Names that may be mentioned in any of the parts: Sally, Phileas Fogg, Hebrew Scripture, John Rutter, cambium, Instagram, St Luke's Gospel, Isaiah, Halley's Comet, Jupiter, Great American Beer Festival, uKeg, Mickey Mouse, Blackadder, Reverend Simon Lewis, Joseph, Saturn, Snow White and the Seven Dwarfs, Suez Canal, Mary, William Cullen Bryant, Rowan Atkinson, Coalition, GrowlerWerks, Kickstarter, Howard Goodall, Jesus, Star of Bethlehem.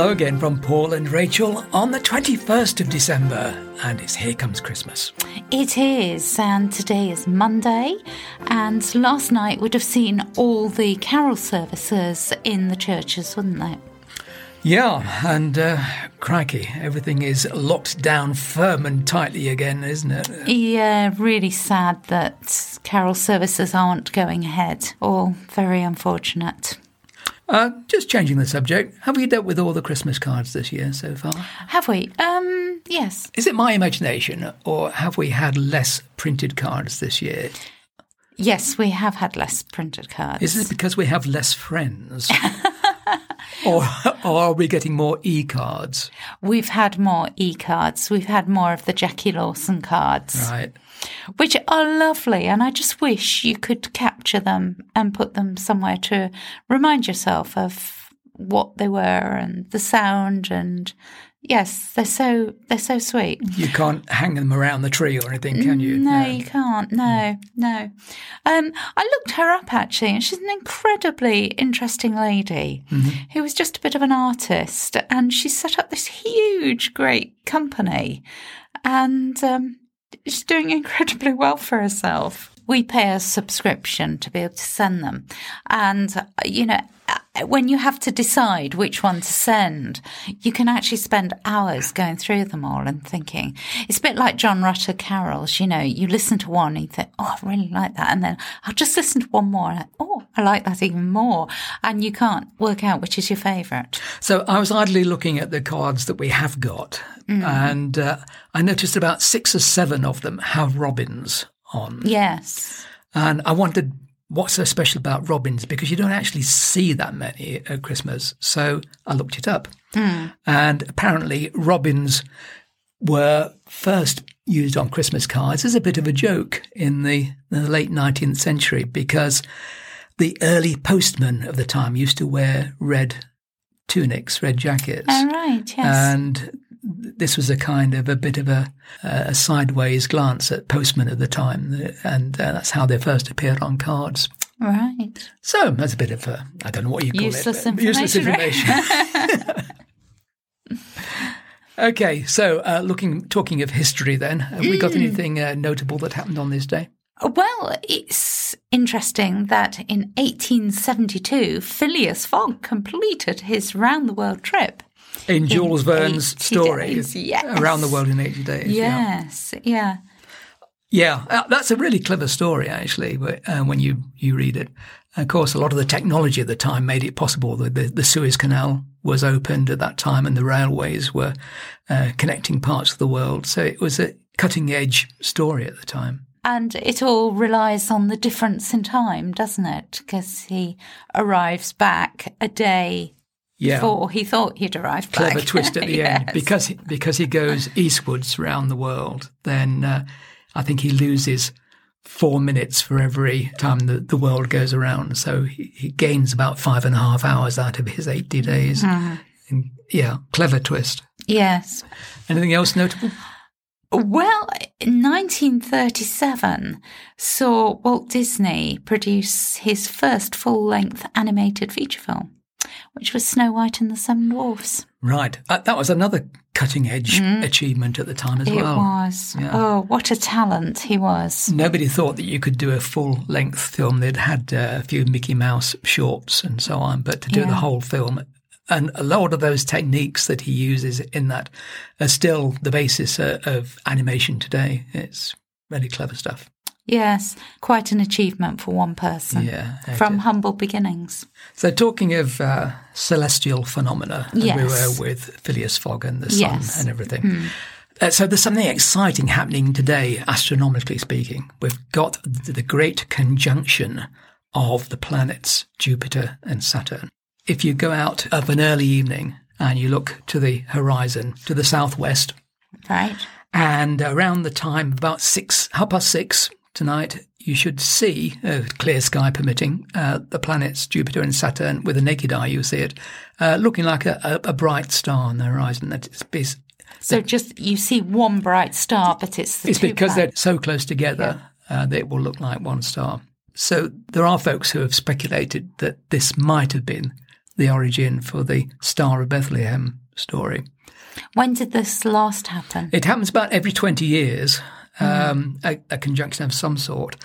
Hello again from Paul and Rachel on the 21st of December, and it's Here Comes Christmas. It is, and today is Monday, and last night would have seen all the carol services in the churches, wouldn't it? Yeah, and crikey, everything is locked down firm and tightly again, isn't it? Yeah, really sad that carol services aren't going ahead. All very unfortunate. Just changing the subject, have we dealt with all the Christmas cards this year so far? Have we? Yes. Is it my imagination, or have we had less printed cards this year? Yes, we have had less printed cards. Is this because we have less friends? Or are we getting more e-cards? We've had more e-cards. We've had more of the Jackie Lawson cards. Right. Which are lovely, and I just wish you could capture them and put them somewhere to remind yourself of what they were and the sound, and yes, they're so sweet. You can't hang them around the tree or anything, can you? No, you can't. No. I looked her up actually, and she's an incredibly interesting lady who was just a bit of an artist, and she set up this huge, great company, and she's doing incredibly well for herself. We pay a subscription to be able to send them. And, you know, when you have to decide which one to send, you can actually spend hours going through them all and thinking. It's a bit like John Rutter carols, you know, you listen to one and you think, oh, I really like that. And then I'll just listen to one more and oh, I like that even more. And you can't work out which is your favourite. So I was idly looking at the cards that we have got and I noticed about 6 or 7 of them have robins on. Yes. And I wondered, what's so special about robins? Because you don't actually see that many at Christmas. So I looked it up. And apparently robins were first used on Christmas cards as a bit of a joke in the late 19th century, because the early postmen of the time used to wear red tunics, red jackets. Oh, right, yes. And this was a kind of a bit of a sideways glance at postmen at the time, and that's how they first appeared on cards. Right. So that's a bit of a, I don't know what you call useless it. Useless information. Okay, so talking of history then, have we got anything notable that happened on this day? Well, it's interesting that in 1872, Phileas Fogg completed his round-the-world trip. In Jules Verne's story, days, yes. Around the World in 80 Days. Yes, yeah. Yeah, that's a really clever story, actually, when you read it. Of course, a lot of the technology at the time made it possible. The Suez Canal was opened at that time, and the railways were connecting parts of the world. So it was a cutting-edge story at the time. And it all relies on the difference in time, doesn't it? Because he arrives back a day before he thought he'd arrived back. Clever twist at the end. Because he goes eastwards round the world, then I think he loses 4 minutes for every time the world goes around. So he gains about 5.5 hours out of his 80 days. And, yeah, clever twist. Yes. Anything else notable? Well, 1937 saw Walt Disney produce his first full-length animated feature film, which was Snow White and the Seven Dwarfs. Right. That was another cutting-edge achievement at the time as well. It was. Yeah. Oh, what a talent he was. Nobody thought that you could do a full-length film. They'd had a few Mickey Mouse shorts and so on, but to do the whole film, and a lot of those techniques that he uses in that are still the basis of animation today. It's really clever stuff. Yes, quite an achievement for one person. Yeah, from humble beginnings. So, talking of celestial phenomena, as we were with Phileas Fogg and the sun and everything. So, there's something exciting happening today, astronomically speaking. We've got the great conjunction of the planets Jupiter and Saturn. If you go out of an early evening and you look to the horizon, to the southwest, right, and around the time about 6:30 tonight, you should see, clear sky permitting, the planets Jupiter and Saturn with the naked eye. You see it looking like a bright star on the horizon. You see one bright star, but it's because they're so close together that it will look like one star. So there are folks who have speculated that this might have been the origin for the Star of Bethlehem story. When did this last happen? It happens about every 20 years, a conjunction of some sort,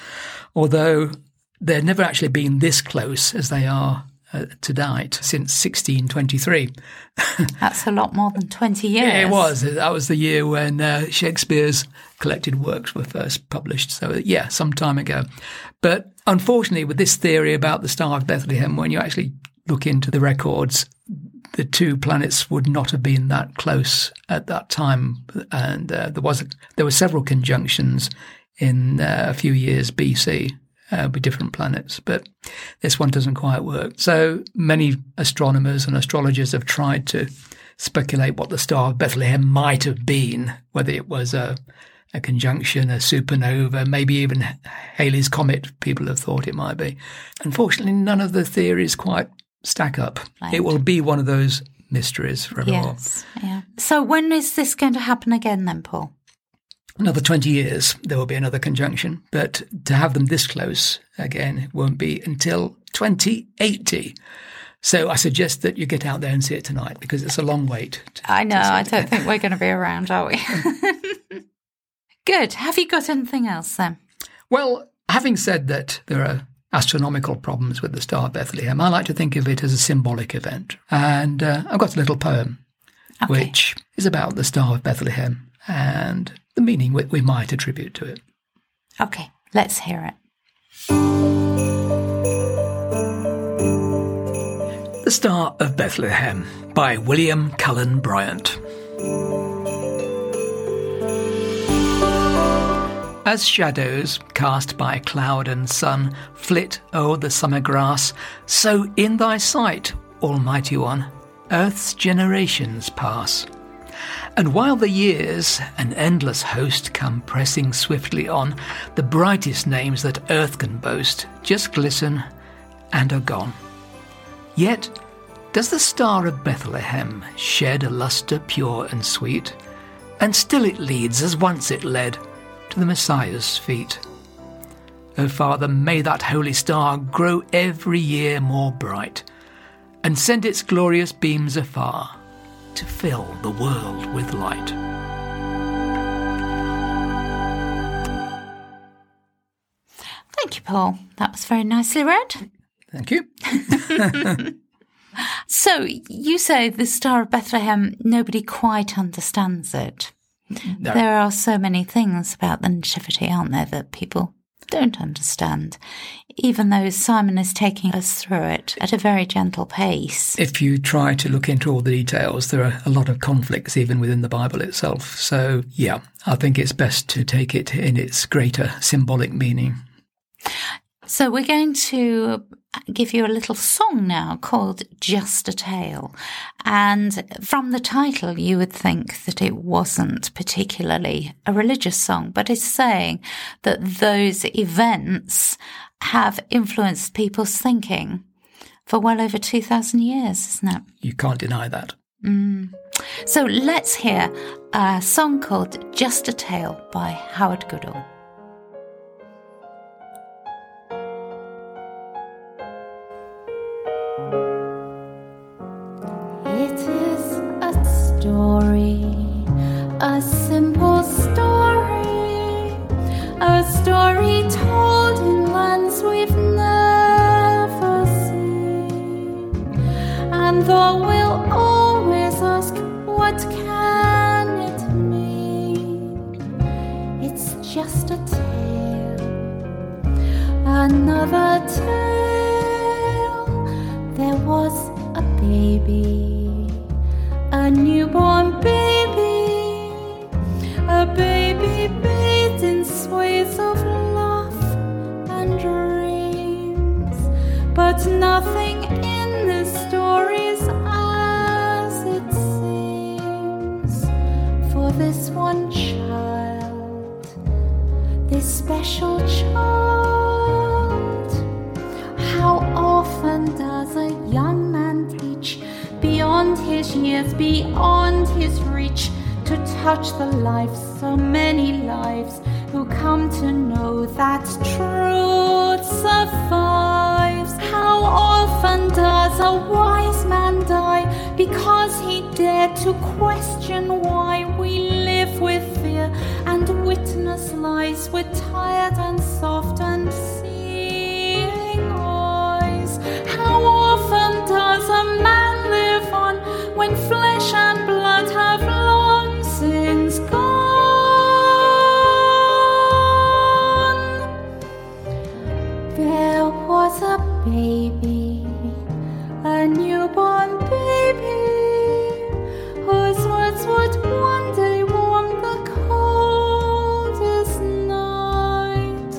although they've never actually been this close as they are tonight since 1623. That's a lot more than 20 years. Yeah, it was. That was the year when Shakespeare's collected works were first published. So, yeah, some time ago. But unfortunately, with this theory about the Star of Bethlehem, when you actually look into the records, the two planets would not have been that close at that time, and there were several conjunctions in a few years BC with different planets, but this one doesn't quite work. So many astronomers and astrologers have tried to speculate what the Star of Bethlehem might have been, whether it was a conjunction, a supernova, maybe even Halley's Comet, people have thought it might be. Unfortunately, none of the theories quite stack up. Right. It will be one of those mysteries forevermore. Yes, yeah. So when is this going to happen again then, Paul? Another 20 years, there will be another conjunction. But to have them this close again, it won't be until 2080. So I suggest that you get out there and see it tonight, because it's a long wait. I don't think we're going to be around, are we? Good. Have you got anything else then? Well, having said that, there are astronomical problems with the Star of Bethlehem, I like to think of it as a symbolic event. And I've got a little poem, okay, which is about the Star of Bethlehem and the meaning we might attribute to it. Okay, let's hear it. The Star of Bethlehem by William Cullen Bryant. As shadows cast by cloud and sun flit o'er the summer grass, so in thy sight, Almighty One, earth's generations pass. And while the years, an endless host, come pressing swiftly on, the brightest names that earth can boast just glisten and are gone. Yet does the Star of Bethlehem shed a lustre pure and sweet, and still it leads as once it led, to the Messiah's feet. O Father, may that holy star grow every year more bright, and send its glorious beams afar to fill the world with light. Thank you, Paul. That was very nicely read. Thank you. So, you say the Star of Bethlehem, nobody quite understands it. No. There are so many things about the Nativity, aren't there, that people don't understand, even though Simon is taking us through it at a very gentle pace. If you try to look into all the details, there are a lot of conflicts even within the Bible itself. So, yeah, I think it's best to take it in its greater symbolic meaning. So we're going to give you a little song now called Just a Tale. And from the title, you would think that it wasn't particularly a religious song, but it's saying that those events have influenced people's thinking for well over 2,000 years, isn't it? You can't deny that. So let's hear a song called Just a Tale by Howard Goodall. A simple story, a story told in lands we've never seen. And though we'll always ask, what can it mean? It's just a tale, another tale. There was a baby, a newborn baby, a baby bathed in sways of love and dreams. But nothing in this story's as it seems. For this one child, this special child, how often does a young man teach beyond his years, beyond his reach, to touch the lives, so many lives, who come to know that truth survives. How often does a wise because he dared to question why we live with fear and witness lies with tired and soft and seeing eyes. How often does a man live on when flesh and blood have long since gone? There was a baby, a newborn baby, whose words would one day warm the coldest night,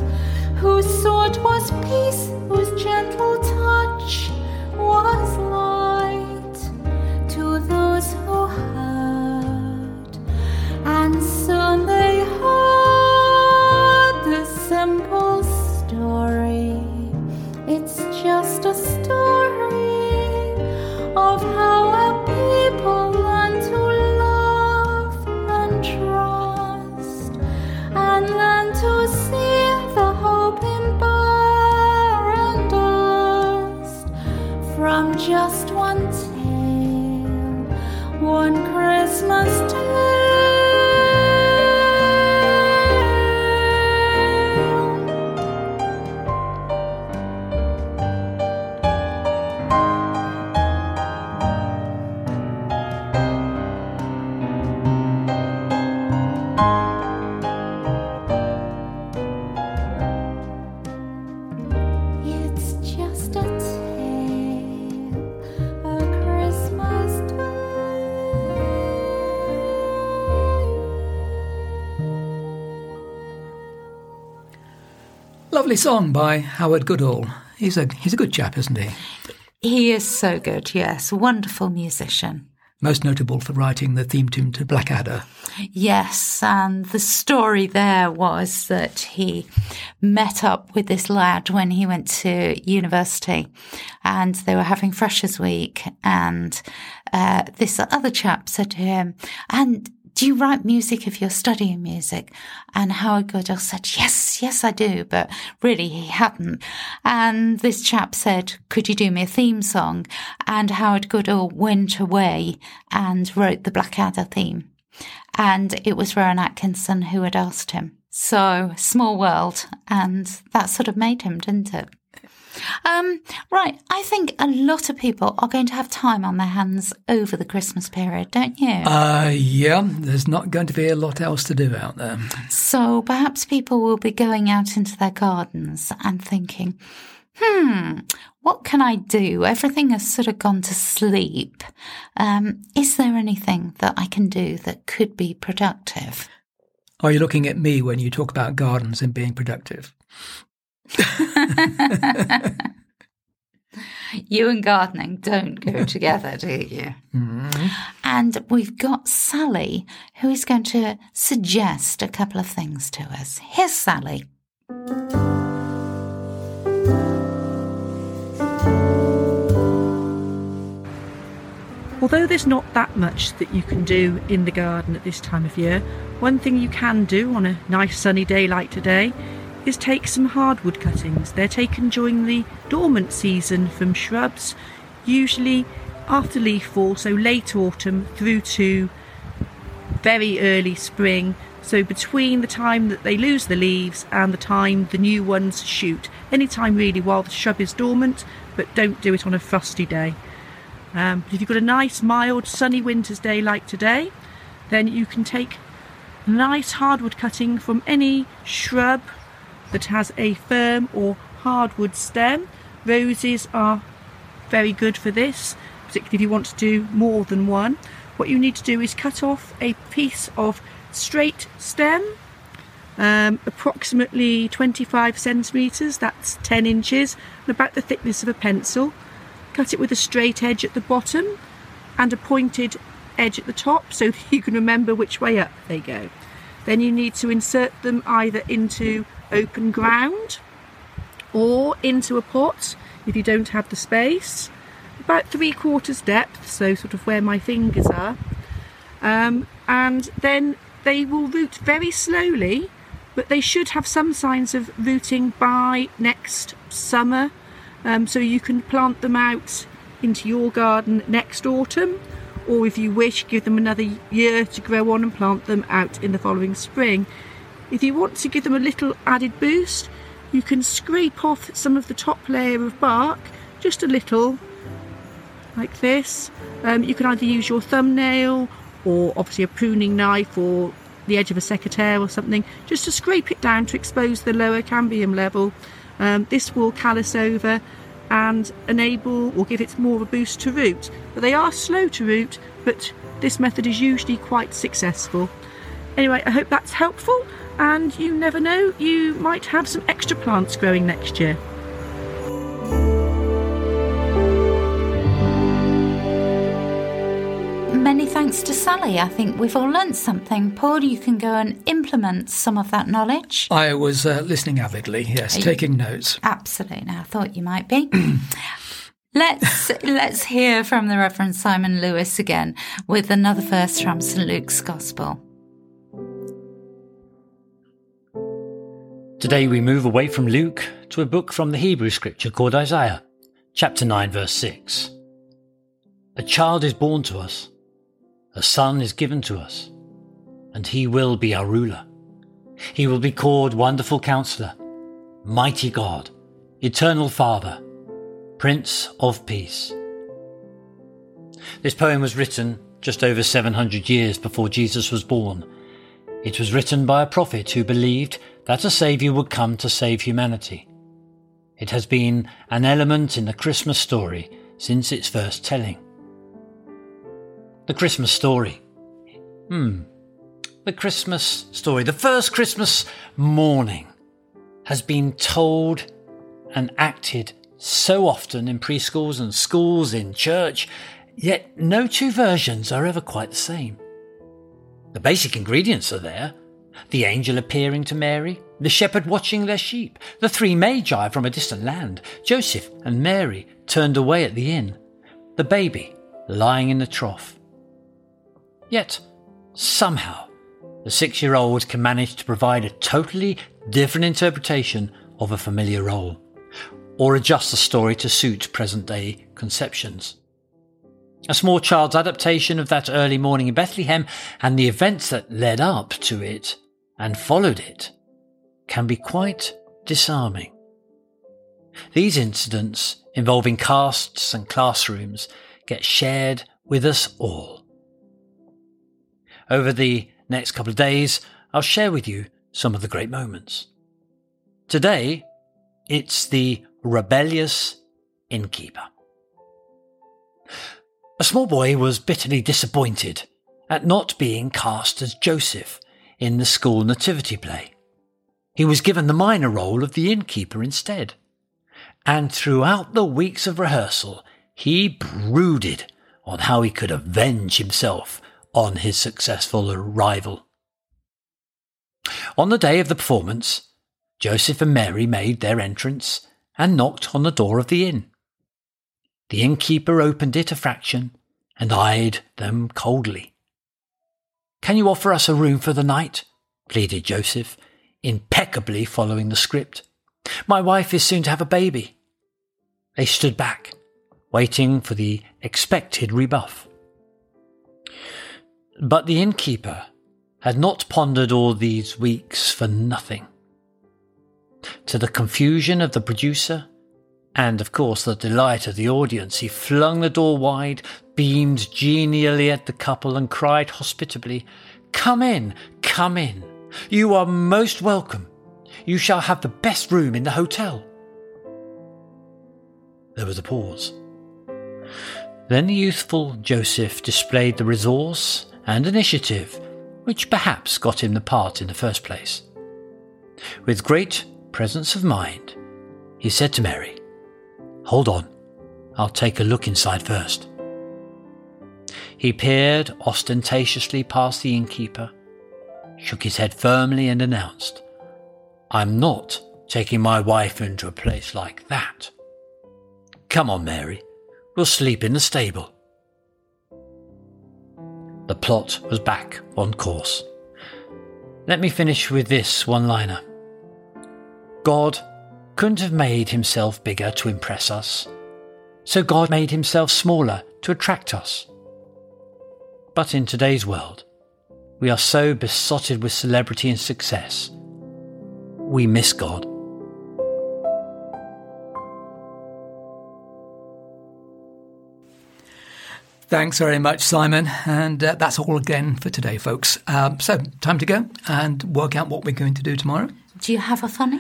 whose sword was peace, whose gentle touch was light to those who heard. And soon they heard the simple story. It's just a story of how our people learn to love and trust, and learn to see the hope in barren dust. From just one tale, one Christmas tale. Lovely song by Howard Goodall. He's a good chap, isn't he? He is so good, yes. Wonderful musician. Most notable for writing the theme tune to Blackadder. Yes, and the story there was that he met up with this lad when he went to university, and they were having Freshers' Week, and this other chap said to him, and do you write music if you're studying music? And Howard Goodall said, yes, I do. But really, he hadn't. And this chap said, could you do me a theme song? And Howard Goodall went away and wrote the Blackadder theme. And it was Rowan Atkinson who had asked him. So, small world. And that sort of made him, didn't it? Right, I think a lot of people are going to have time on their hands over the Christmas period, don't you? Yeah, there's not going to be a lot else to do out there. So perhaps people will be going out into their gardens and thinking, what can I do? Everything has sort of gone to sleep. Is there anything that I can do that could be productive? Are you looking at me when you talk about gardens and being productive? You and gardening don't go together, do you? Mm. And we've got Sally, who is going to suggest a couple of things to us. Here's Sally. Although there's not that much that you can do in the garden at this time of year, one thing you can do on a nice sunny day like today is take some hardwood cuttings. They're taken during the dormant season from shrubs, usually after leaf fall, so late autumn through to very early spring. So between the time that they lose the leaves and the time the new ones shoot, any time really while the shrub is dormant, but don't do it on a frosty day. But if you've got a nice, mild, sunny winter's day like today, then you can take a nice hardwood cutting from any shrub that has a firm or hardwood stem. Roses are very good for this, particularly if you want to do more than one. What you need to do is cut off a piece of straight stem, approximately 25 centimetres, that's 10 inches, and about the thickness of a pencil. Cut it with a straight edge at the bottom and a pointed edge at the top so that you can remember which way up they go. Then you need to insert them either into open ground or into a pot if you don't have the space, about 3/4 depth, so sort of where my fingers are, and then they will root very slowly, but they should have some signs of rooting by next summer, so you can plant them out into your garden next autumn, or if you wish, give them another year to grow on and plant them out in the following spring. If you want to give them a little added boost, you can scrape off some of the top layer of bark, just a little, like this. You can either use your thumbnail or obviously a pruning knife or the edge of a secateur or something, just to scrape it down to expose the lower cambium level. This will callus over and enable or give it more of a boost to root. But they are slow to root, but this method is usually quite successful. Anyway, I hope that's helpful, and you never know, you might have some extra plants growing next year. Many thanks to Sally. I think we've all learnt something. Paul, you can go and implement some of that knowledge. I was listening avidly, yes, taking notes. Absolutely, I thought you might be. Let's hear from the Reverend Simon Lewis again with another verse from St Luke's Gospel. Today we move away from Luke to a book from the Hebrew Scripture called Isaiah, chapter 9, verse 6. A child is born to us. A son is given to us, and he will be our ruler. He will be called Wonderful Counselor, Mighty God, Eternal Father, Prince of Peace. This poem was written just over 700 years before Jesus was born. It was written by a prophet who believed that a saviour would come to save humanity. It has been an element in the Christmas story since its first telling. The Christmas story. The Christmas story, the first Christmas morning, has been told and acted so often in preschools and schools, in church, yet no two versions are ever quite the same. The basic ingredients are there. The angel appearing to Mary, the shepherd watching their sheep, the three magi from a distant land, Joseph and Mary turned away at the inn, the baby lying in the trough. Yet, somehow, the 6-year-old can manage to provide a totally different interpretation of a familiar role, or adjust the story to suit present-day conceptions. A small child's adaptation of that early morning in Bethlehem and the events that led up to it and followed it can be quite disarming. These incidents involving casts and classrooms get shared with us all. Over the next couple of days, I'll share with you some of the great moments. Today, it's the rebellious innkeeper. A small boy was bitterly disappointed at not being cast as Joseph in the school nativity play. He was given the minor role of the innkeeper instead. And throughout the weeks of rehearsal, he brooded on how he could avenge himself on his successful arrival. On the day of the performance, Joseph and Mary made their entrance and knocked on the door of the inn. The innkeeper opened it a fraction and eyed them coldly. "Can you offer us a room for the night?" pleaded Joseph, impeccably following the script. "My wife is soon to have a baby." They stood back, waiting for the expected rebuff. But the innkeeper had not pondered all these weeks for nothing. To the confusion of the producer, and of course the delight of the audience, he flung the door wide, beamed genially at the couple and cried hospitably, "Come in, come in. You are most welcome. You shall have the best room in the hotel." There was a pause. Then the youthful Joseph displayed the resource and initiative which perhaps got him the part in the first place. With great presence of mind, he said to Mary, "Hold on, I'll take a look inside first." He peered ostentatiously past the innkeeper, shook his head firmly and announced, "I'm not taking my wife into a place like that. Come on, Mary, we'll sleep in the stable." The plot was back on course. Let me finish with this one-liner. God couldn't have made himself bigger to impress us, So God made himself smaller to attract us. But in today's world, we are so besotted with celebrity and success, we miss God. Thanks very much, Simon. And that's all again for today, folks. So, time to go and work out what we're going to do tomorrow. Do you have a funny?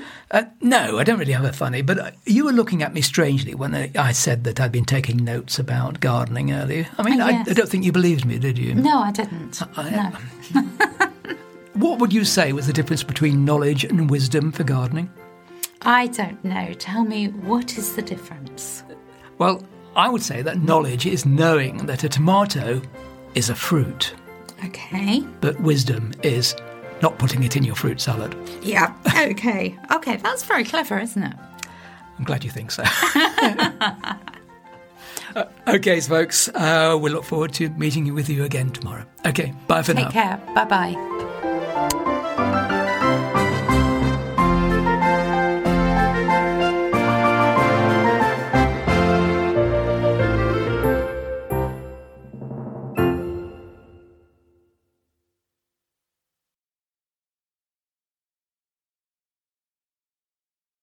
No, I don't really have a funny, but you were looking at me strangely when I said that I'd been taking notes about gardening earlier. I mean, yes. I don't think you believed me, did you? No, I didn't. No. What would you say was the difference between knowledge and wisdom for gardening? I don't know. Tell me, what is the difference? Well, I would say that knowledge is knowing that a tomato is a fruit. Okay. But wisdom is not putting it in your fruit salad. Yeah, okay. Okay, that's very clever, isn't it? I'm glad you think so. Okay, folks, we'll look forward to meeting with you again tomorrow. Okay, bye for now. Take care. Bye-bye.